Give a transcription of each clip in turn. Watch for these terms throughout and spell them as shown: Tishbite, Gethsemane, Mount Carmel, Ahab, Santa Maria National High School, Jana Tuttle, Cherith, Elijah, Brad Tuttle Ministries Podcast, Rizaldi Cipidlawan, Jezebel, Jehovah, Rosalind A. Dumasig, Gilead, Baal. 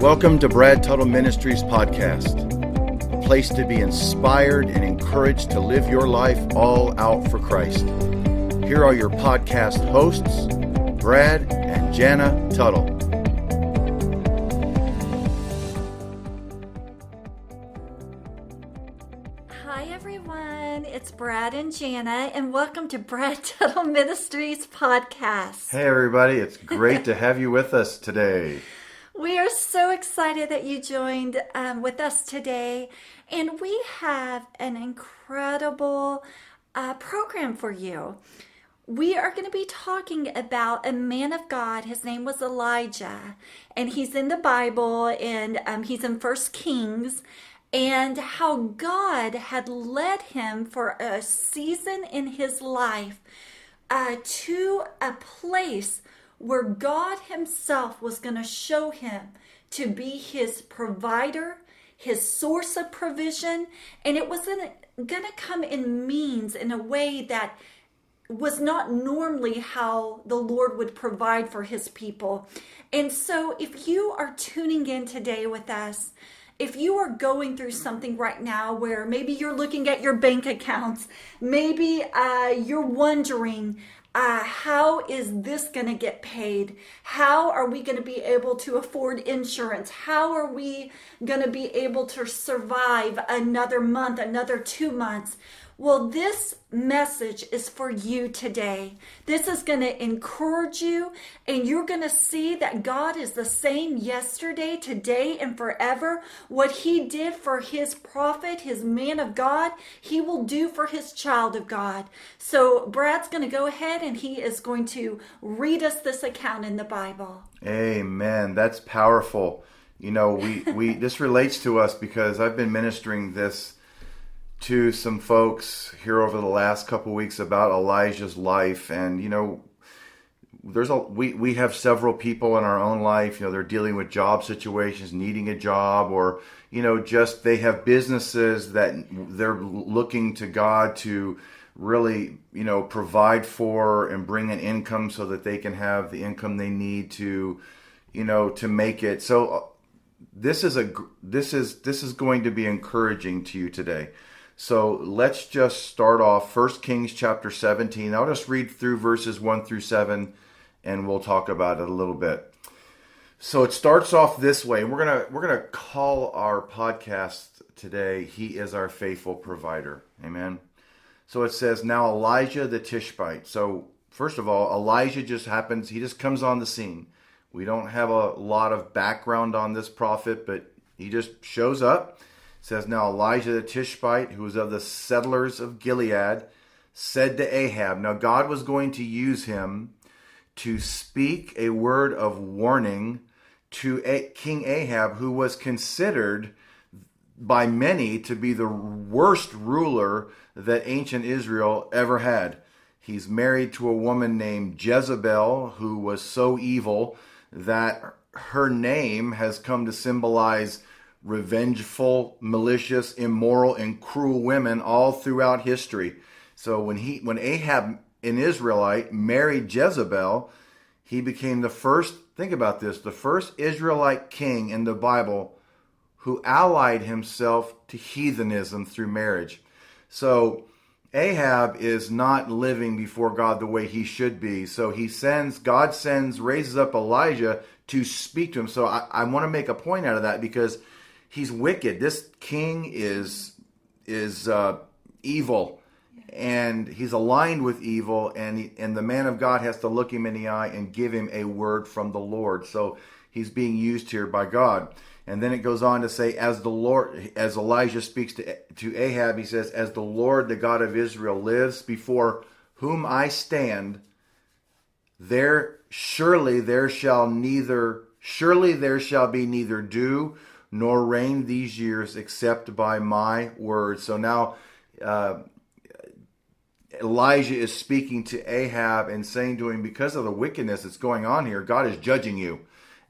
Welcome to Brad Tuttle Ministries Podcast, a place to be inspired and encouraged to live your life all out for Christ. Here are your podcast hosts, Brad and Jana Tuttle. Hi everyone, it's Brad and Jana, and welcome to Brad Tuttle Ministries Podcast. Hey everybody, it's great to have you with us today. We are so excited that you joined with us today, and we have an incredible program for you. We are going to be talking about a man of God. His name was Elijah, and he's in the Bible, and he's in 1 Kings, and how God had led him for a season in his life to a place where God himself was going to show him to be his provider, his source of provision, and it was going to come in means in a way that was not normally how the Lord would provide for his people. And so if you are tuning in today with us, if you are going through something right now where maybe you're looking at your bank accounts, maybe you're wondering, how is this going to get paid? How are we going to be able to afford insurance? How are we going to be able to survive another month, another 2 months? Well, this message is for you today. This is going to encourage you, and you're going to see that God is the same yesterday, today, and forever. What he did for his prophet, his man of God, he will do for his child of God. So Brad's going to go ahead and he is going to read us this account in the Bible. Amen. That's powerful. You know, we this relates to us because I've been ministering this to some folks here over the last couple weeks about Elijah's life. And, you know, there's we have several people in our own life, you know, they're dealing with job situations, needing a job, or, you know, just they have businesses that they're looking to God to really, you know, provide for and bring an income so that they can have the income they need to, you know, to make it. So this is going to be encouraging to you today. So let's just start off 1 Kings chapter 17. I'll just read through verses 1 through 7, and we'll talk about it a little bit. So it starts off this way. We're gonna call our podcast today, He is Our Faithful Provider. Amen. So it says, now Elijah the Tishbite. So first of all, Elijah just happens, he just comes on the scene. We don't have a lot of background on this prophet, but he just shows up. It says, now Elijah the Tishbite, who was of the settlers of Gilead, said to Ahab. Now God was going to use him to speak a word of warning to King Ahab, who was considered by many to be the worst ruler that ancient Israel ever had. He's married to a woman named Jezebel, who was so evil that her name has come to symbolize revengeful, malicious, immoral, and cruel women all throughout history. So when Ahab, an Israelite, married Jezebel, he became the first, think about this, the first Israelite king in the Bible who allied himself to heathenism through marriage. So Ahab is not living before God the way he should be. So raises up Elijah to speak to him. So I want to make a point out of that because he's wicked. This king is evil, and he's aligned with evil, and the man of God has to look him in the eye and give him a word from the Lord. So he's being used here by God. And then it goes on to say, as Elijah speaks to Ahab, he says, as the Lord, the God of Israel, lives, before whom I stand, surely there shall be neither dew nor rain these years, except by my word. So now Elijah is speaking to Ahab and saying to him, because of the wickedness that's going on here, God is judging you,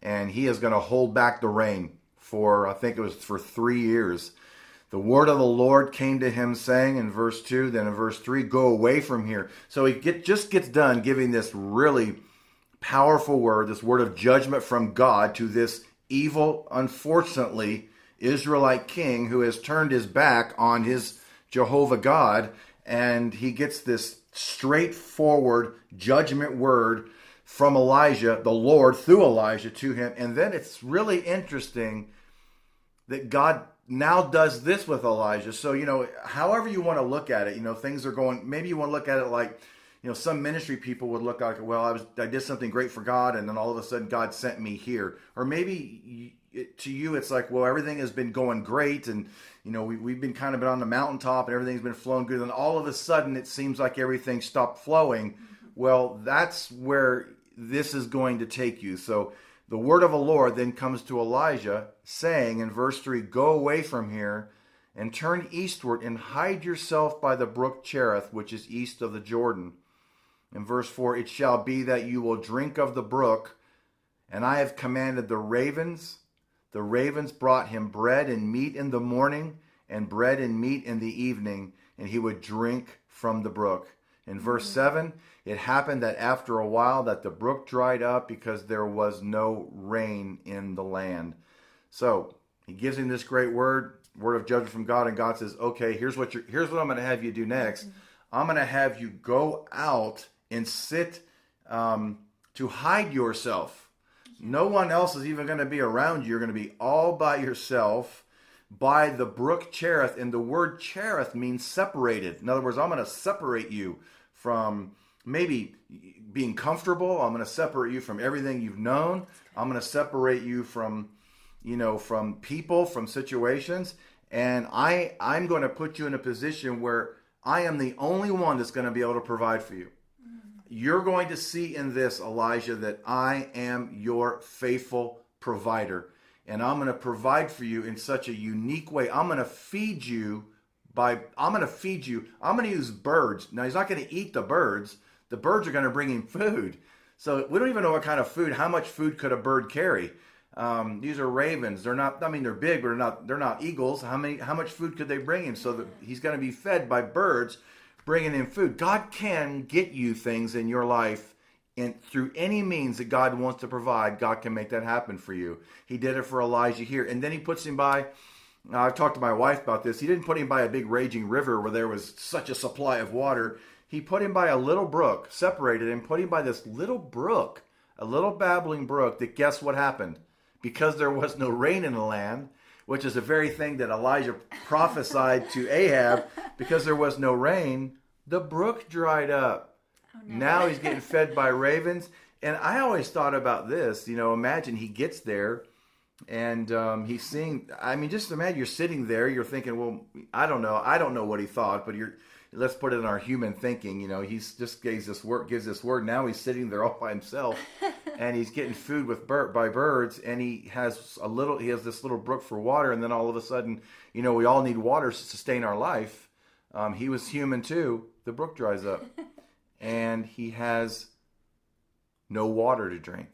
and he is going to hold back the rain for, I think it was for 3 years. The word of the Lord came to him, saying in verse 2, then in verse 3, go away from here. So he just gets done giving this really powerful word, this word of judgment from God to this evil, unfortunately, Israelite king who has turned his back on his Jehovah God, and he gets this straightforward judgment word from Elijah, the Lord, through Elijah to him. And then it's really interesting that God now does this with Elijah. So, you know, however you want to look at it, you know, things are going, maybe you want to look at it like, you know, some ministry people would look like, well, I did something great for God, and then all of a sudden God sent me here. Or maybe to you, it's like, well, everything has been going great, and, you know, we've been kind of on the mountaintop, and everything's been flowing good, and all of a sudden it seems like everything stopped flowing. Well, that's where this is going to take you. So the word of the Lord then comes to Elijah, saying in verse 3, "Go away from here and turn eastward and hide yourself by the brook Cherith, which is east of the Jordan." In verse 4, "It shall be that you will drink of the brook, and I have commanded the ravens." The ravens brought him bread and meat in the morning and bread and meat in the evening, and he would drink from the brook. In verse 7, "It happened that after a while that the brook dried up because there was no rain in the land." So he gives him this great word of judgment from God, and God says, okay, here's what I'm going to have you do next. I'm going to have you go out and sit to hide yourself. No one else is even going to be around you. You're going to be all by yourself by the brook Cherith. And the word Cherith means separated. In other words, I'm going to separate you from maybe being comfortable. I'm going to separate you from everything you've known. I'm going to separate you from, you know, from people, from situations. And I'm going to put you in a position where I am the only one that's going to be able to provide for you. You're going to see in this, Elijah, that I am your faithful provider. And I'm going to provide for you in such a unique way. I'm going to feed you. I'm going to use birds. Now, he's not going to eat the birds. The birds are going to bring him food. So we don't even know what kind of food, how much food could a bird carry? These are ravens. They're not, I mean, they're big, but they're not eagles. How much food could they bring him? So that he's going to be fed by birds bringing him food. God can get you things in your life, and through any means that God wants to provide, God can make that happen for you. He did it for Elijah here. And then he puts him by, I've talked to my wife about this. He didn't put him by a big raging river where there was such a supply of water. He put him by a little brook, separated him, put him by this little brook, a little babbling brook that guess what happened? Because there was no rain in the land, which is the very thing that Elijah prophesied to Ahab, because there was no rain, the brook dried up. Oh, no. Now he's getting fed by ravens. And I always thought about this, you know, imagine he gets there and he's seeing, I mean, just imagine you're sitting there, you're thinking, well, I don't know what he thought, but let's put it in our human thinking, you know, he's just gives this word. Now he's sitting there all by himself and he's getting food by birds, and he has this little brook for water. And then all of a sudden, you know, we all need water to sustain our life. He was human too. The brook dries up and he has no water to drink.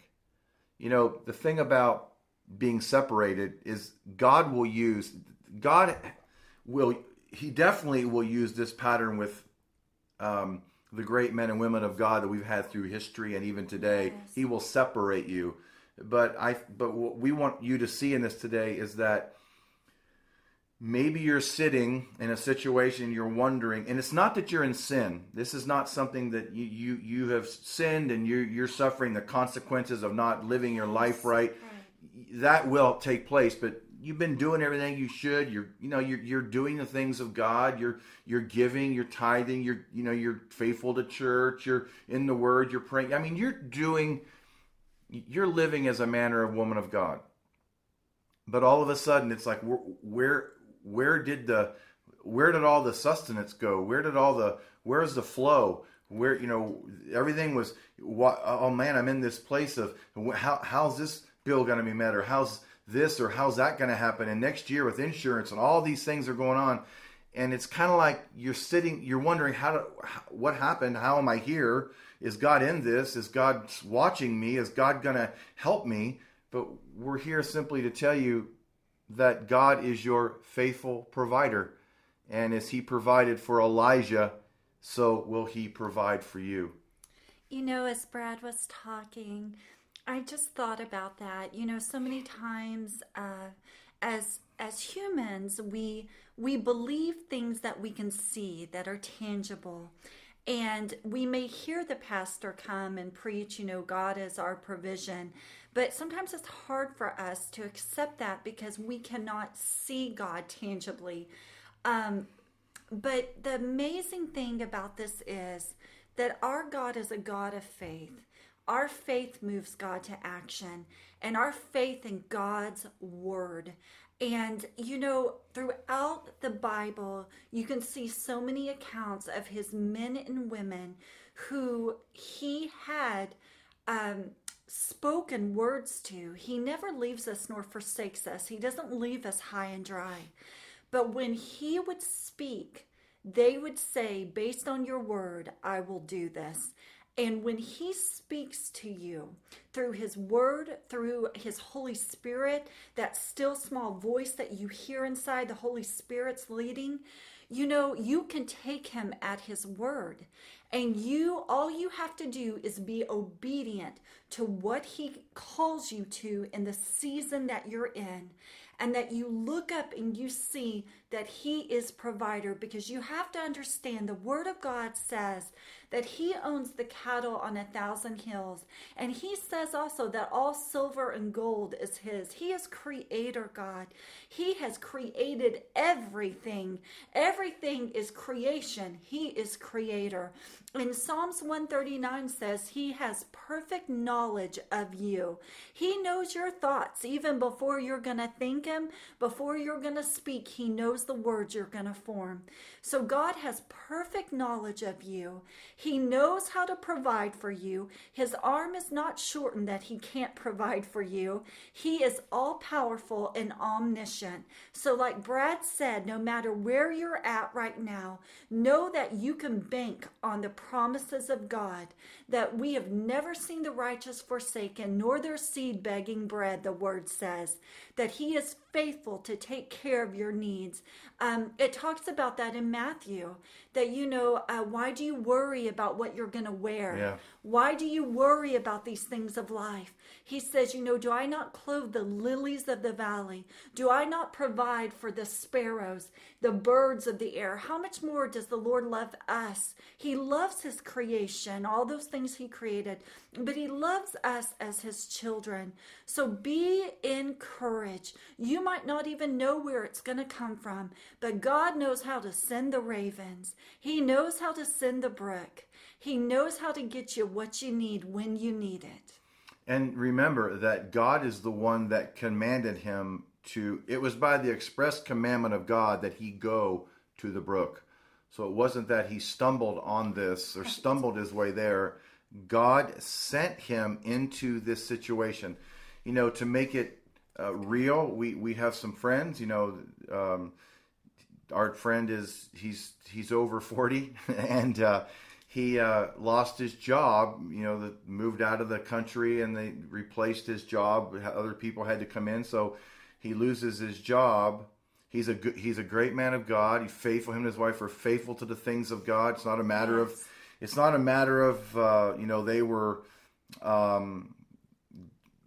You know, the thing about being separated is He definitely will use this pattern with the great men and women of God that we've had through history and even today. Yes. He will separate you. But what we want you to see in this today is that maybe you're sitting in a situation, you're wondering, and it's not that you're in sin. This is not something that you have sinned and you're suffering the consequences of not living your life right. That will take place, but you've been doing everything you should. You're doing the things of God. You're giving, you're tithing, you're faithful to church, you're in the word, you're praying. I mean, you're living as a man or a woman of God. But all of a sudden it's like, where did all the sustenance go? Where's the flow? Where, you know, everything was, oh man, I'm in this place of how's this bill going to be met, or how's this or how's that going to happen, and next year with insurance and all these things are going on, and it's kind of like you're wondering what happened, how am I here, is God in this, is God watching me, is God going to help me? But we're here simply to tell you that God is your faithful provider, and as he provided for Elijah, so will he provide for you. You know, as Brad was talking, I just thought about that. You know, so many times as humans, we believe things that we can see, that are tangible. And we may hear the pastor come and preach, you know, God is our provision. But sometimes it's hard for us to accept that because we cannot see God tangibly. But the amazing thing about this is that our God is a God of faith. Our faith moves God to action, and our faith in God's word. And, you know, throughout the Bible, you can see so many accounts of his men and women who he had spoken words to. He never leaves us nor forsakes us. He doesn't leave us high and dry. But when he would speak, they would say, based on your word, I will do this. And when he speaks to you through his word, through his Holy Spirit, that still small voice that you hear inside, the Holy Spirit's leading, you know, you can take him at his word. And you, all you have to do is be obedient to what he calls you to in the season that you're in. And that you look up and you see that he is provider, because you have to understand the word of God says that he owns the cattle on 1,000 hills. And he says also that all silver and gold is his. He is creator God. He has created everything. Everything is creation. He is creator. And Psalms 139 says he has perfect knowledge of you. He knows your thoughts even before you're going to think him, before you're going to speak. He knows the words you're going to form. So God has perfect knowledge of you. He knows how to provide for you. His arm is not shortened that he can't provide for you. He is all powerful and omniscient. So like Brad said, no matter where you're at right now, know that you can bank on the promises of God, that we have never seen the righteous forsaken, nor their seed begging bread, the word says, that he is faithful to take care of your needs. It talks about that in Matthew, that, you know, why do you worry about what you're going to wear? Yeah. Why do you worry about these things of life? He says, you know, do I not clothe the lilies of the valley? Do I not provide for the sparrows, the birds of the air? How much more does the Lord love us? He loves his creation, all those things he created, but he loves us as his children. So be encouraged. You might not even know where it's going to come from, but God knows how to send the ravens. He knows how to send the brook. He knows how to get you what you need when you need it. And remember that God is the one that commanded him to, it was by the express commandment of God that he go to the brook. So it wasn't that he stumbled on this or stumbled his way there. God sent him into this situation. You know, to make it real, we have some friends, you know, our friend is, he's over 40 and he lost his job, you know, moved out of the country and they replaced his job. Other people had to come in. So he loses his job. He's a great man of God. He's faithful. Him and his wife are faithful to the things of God. It's not a matter of, you know, they were,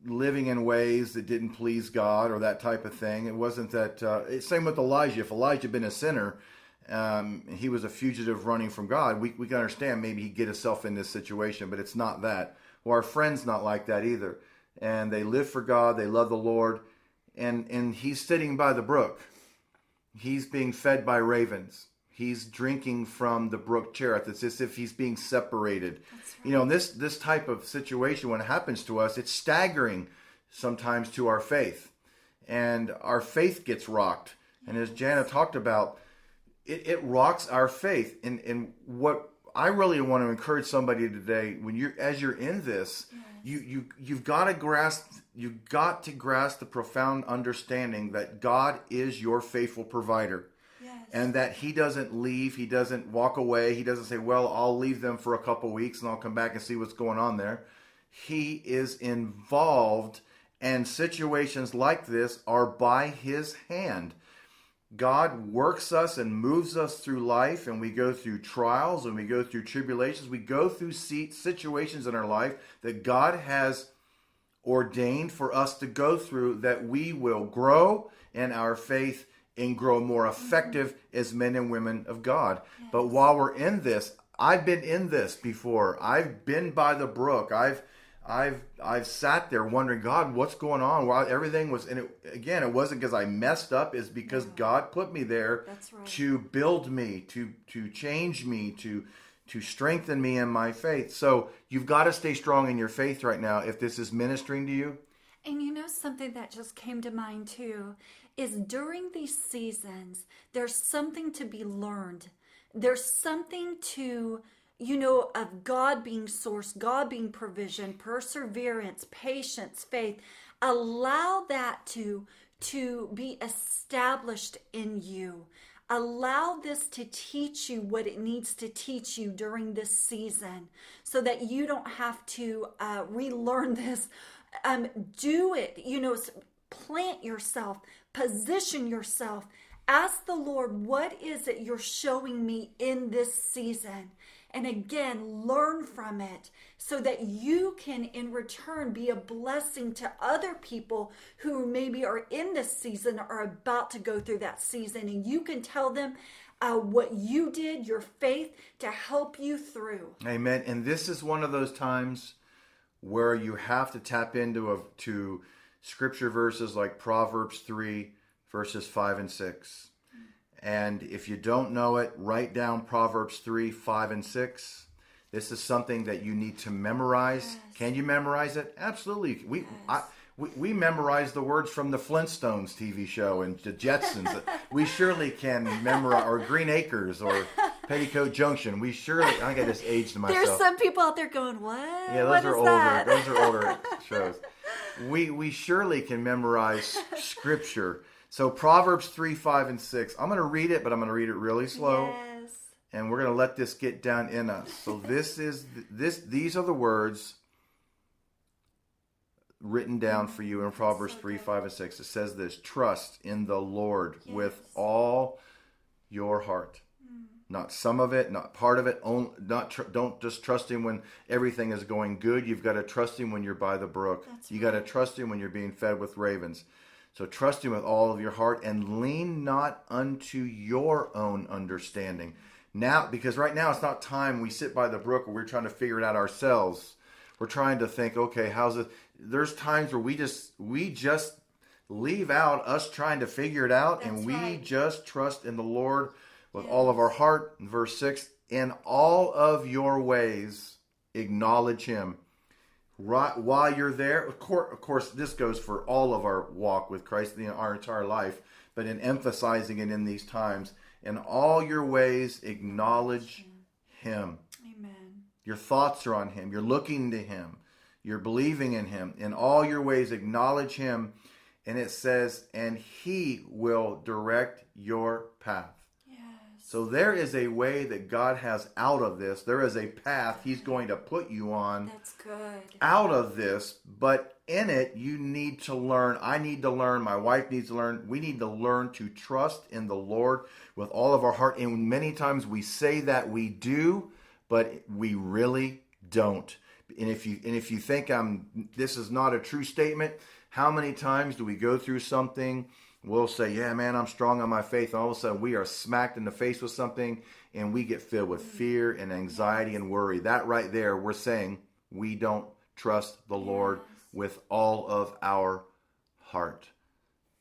living in ways that didn't please God or that type of thing. It wasn't that, same with Elijah. If Elijah had been a sinner, he was a fugitive running from God. We can understand maybe he'd get himself in this situation, but it's not that. Well, our friend's not like that either. And they live for God. They love the Lord. And he's sitting by the brook. He's being fed by ravens. He's drinking from the brook Cherith. It's as if he's being separated. Right. You know, this type of situation, when it happens to us, it's staggering sometimes to our faith. And our faith gets rocked. Yes. And as Jana talked about, it rocks our faith. And what I really want to encourage somebody today, when you're in this, yes, you've got to grasp the profound understanding that God is your faithful provider. And that he doesn't leave, he doesn't walk away, he doesn't say, well, I'll leave them for a couple weeks and I'll come back and see what's going on there. He is involved, and situations like this are by his hand. God works us and moves us through life, and we go through trials and we go through tribulations. We go through situations in our life that God has ordained for us to go through, that we will grow in our faith and grow more effective as men and women of God. Yes. But while we're in this, I've been in this before. I've been by the brook. I've sat there wondering, God, what's going on? While everything was, and it wasn't because I messed up. It's because God put me there to build me, to change me, to strengthen me in my faith. So you've got to stay strong in your faith right now if this is ministering to you. And you know something that just came to mind too is during these seasons, there's something to be learned. There's something to, of God being source, God being provision, perseverance, patience, faith. Allow that to be established in you. Allow this to teach you what it needs to teach you during this season so that you don't have to relearn this. Do it, plant yourself, position yourself. Ask the Lord, what is it you're showing me in this season? And again, learn from it so that you can, in return, be a blessing to other people who maybe are in this season or about to go through that season. And you can tell them what you did, your faith, to help you through. Amen. And this is one of those times where you have to tap into to scripture verses like Proverbs 3, verses 5 and 6. And if you don't know it, write down Proverbs 3, 5, and 6. This is something that you need to memorize. Yes. Can you memorize it? Absolutely. We memorize the words from the Flintstones TV show and the Jetsons. We surely can memorize, or Green Acres, or Petticoat Junction. We surely, I think I just aged myself. There's some people out there going, what? Yeah, those are older. Those are older shows. We surely can memorize scripture. So Proverbs 3, 5, and 6. I'm going to read it, but I'm going to read it really slow. Yes. And we're going to let this get down in us. So these are the words written down for you in Proverbs 3, 5, and 6. It says this: trust in the Lord with all your heart. Not some of it, not part of it. Don't just trust him when everything is going good. You've got to trust him when you're by the brook. You got to trust him when you're being fed with ravens. So trust him with all of your heart and lean not unto your own understanding. Now, because right now it's not time we sit by the brook and we're trying to figure it out ourselves. We're trying to think, okay, how's it? There's times where we just leave out us trying to figure it out. That's and we just trust in the Lord with all of our heart. In verse 6, in all of your ways, acknowledge him. Right, while you're there, of course, this goes for all of our walk with Christ in our entire life, but in emphasizing it in these times, in all your ways, acknowledge him. Amen. Your thoughts are on him. You're looking to him. You're believing in him. In all your ways, acknowledge him. And it says, and he will direct your path. So there is a way that God has out of this. There is a path he's going to put you on. That's good. Out of this, but in it, you need to learn. I need to learn. My wife needs to learn. We need to learn to trust in the Lord with all of our heart. And many times we say that we do, but we really don't. And if you think this is not a true statement, how many times do we go through something? We'll say, yeah, man, I'm strong on my faith. And all of a sudden, we are smacked in the face with something, and we get filled with fear and anxiety and worry. That right there, we're saying we don't trust the Lord with all of our heart.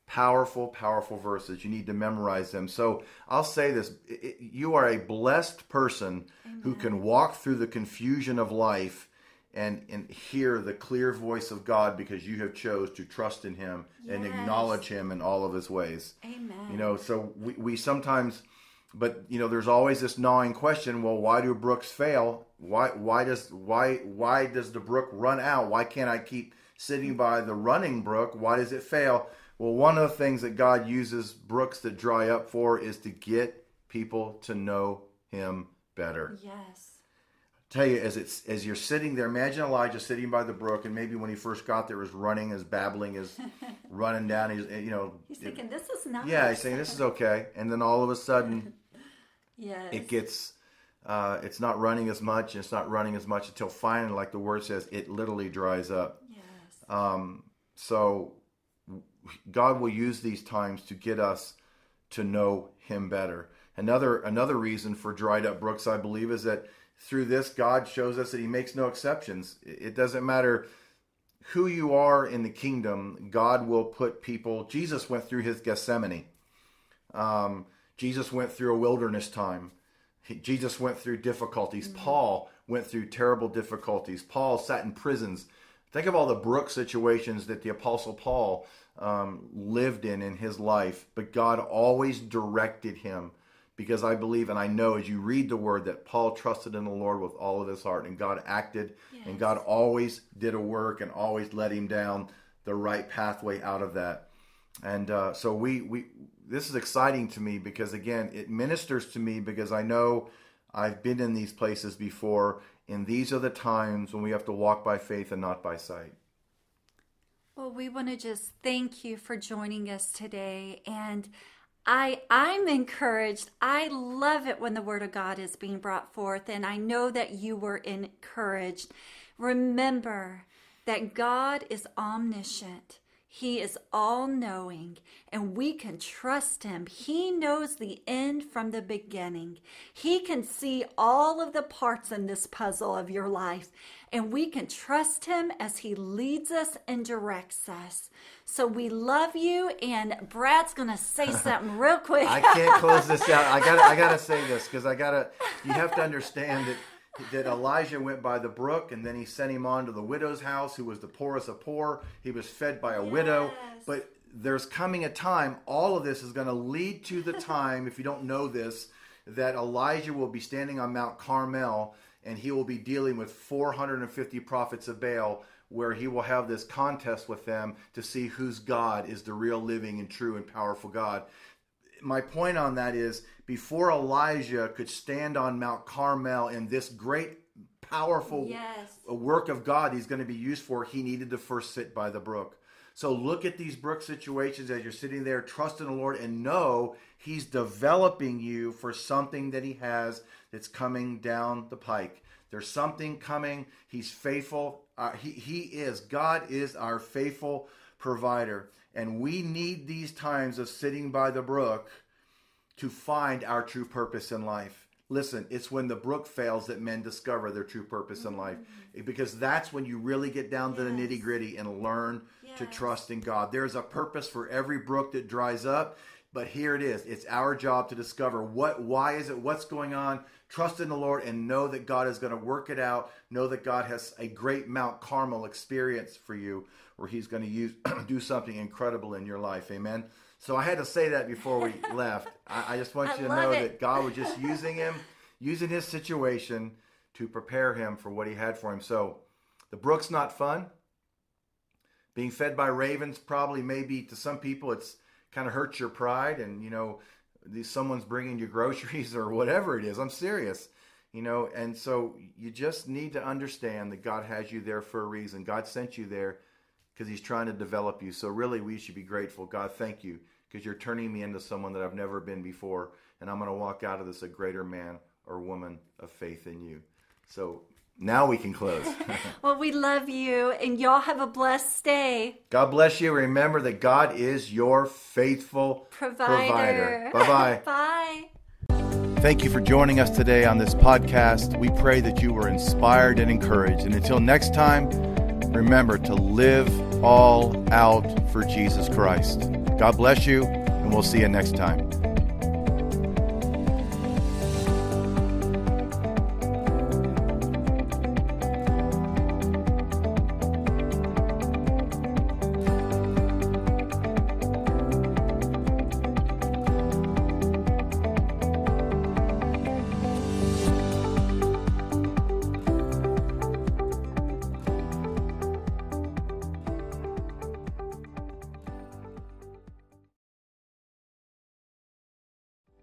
Powerful, powerful verses. You need to memorize them. So I'll say this. You are a blessed person who can walk through the confusion of life and hear the clear voice of God because you have chose to trust in him and acknowledge him in all of his ways. Amen. So we sometimes, but there's always this gnawing question, well, why do brooks fail? Why does the brook run out? Why can't I keep sitting by the running brook? Why does it fail? Well, one of the things that God uses brooks that dry up for is to get people to know him better. Yes. Tell you, as you're sitting there, imagine Elijah sitting by the brook, and maybe when he first got there, was running, is babbling, is running down. He's thinking, this is not. Yeah, he's saying this is okay, and then all of a sudden, it gets. It's not running as much, until finally, like the word says, it literally dries up. Yes. So God will use these times to get us to know him better. Another reason for dried up brooks, I believe, is that through this, God shows us that he makes no exceptions. It doesn't matter who you are in the kingdom, God will put people. Jesus went through his Gethsemane. Jesus went through a wilderness time. Jesus went through difficulties. Mm-hmm. Paul went through terrible difficulties. Paul sat in prisons. Think of all the brook situations that the Apostle Paul lived in his life, but God always directed him, because I believe and I know, as you read the word, that Paul trusted in the Lord with all of his heart, and God acted, yes. And God always did a work and always led him down the right pathway out of that. And so we this is exciting to me, because again, it ministers to me, because I know I've been in these places before, and these are the times when we have to walk by faith and not by sight. Well, we want to just thank you for joining us today, and I'm encouraged. I love it when the Word of God is being brought forth, and I know that you were encouraged. Remember that God is omniscient. He is all-knowing, and we can trust him. He knows the end from the beginning. He can see all of the parts in this puzzle of your life, and we can trust him as he leads us and directs us. So we love you, and Brad's going to say something real quick. I can't close this out. I gotta say this, because you have to understand that Elijah went by the brook, and then he sent him on to the widow's house, who was the poorest of poor. He was fed by a widow. But there's coming a time, all of this is going to lead to the time, if you don't know this, that Elijah will be standing on Mount Carmel, and he will be dealing with 450 prophets of Baal, where he will have this contest with them to see whose God is the real living and true and powerful God. My point on that is, before Elijah could stand on Mount Carmel in this great, powerful work of God he's going to be used for, he needed to first sit by the brook. So look at these brook situations as you're sitting there, trust in the Lord, and know he's developing you for something that he has that's coming down the pike. There's something coming. He's faithful. God is our faithful provider. And we need these times of sitting by the brook to find our true purpose in life. Listen, it's when the brook fails that men discover their true purpose in life, because that's when you really get down to the nitty-gritty and learn to trust in God. There's a purpose for every brook that dries up, but here it is. It's our job to discover why is it, what's going on. Trust in the Lord and know that God is going to work it out. Know that God has a great Mount Carmel experience for you, where he's going to do something incredible in your life. Amen. So I had to say that before we left. I just want you to know that God was just using him, using his situation to prepare him for what he had for him. So the brook's not fun. Being fed by ravens probably, maybe to some people, it's kind of hurts your pride, and someone's bringing you groceries or whatever it is. I'm serious, and so you just need to understand that God has you there for a reason. God sent you there because he's trying to develop you. So really, we should be grateful. God, thank you, because you're turning me into someone that I've never been before, and I'm going to walk out of this a greater man or woman of faith in you. So now we can close. Well, we love you, and y'all have a blessed day. God bless you. Remember that God is your faithful provider. Bye-bye. Bye. Thank you for joining us today on this podcast. We pray that you were inspired and encouraged. And until next time, remember to live all out for Jesus Christ. God bless you, and we'll see you next time.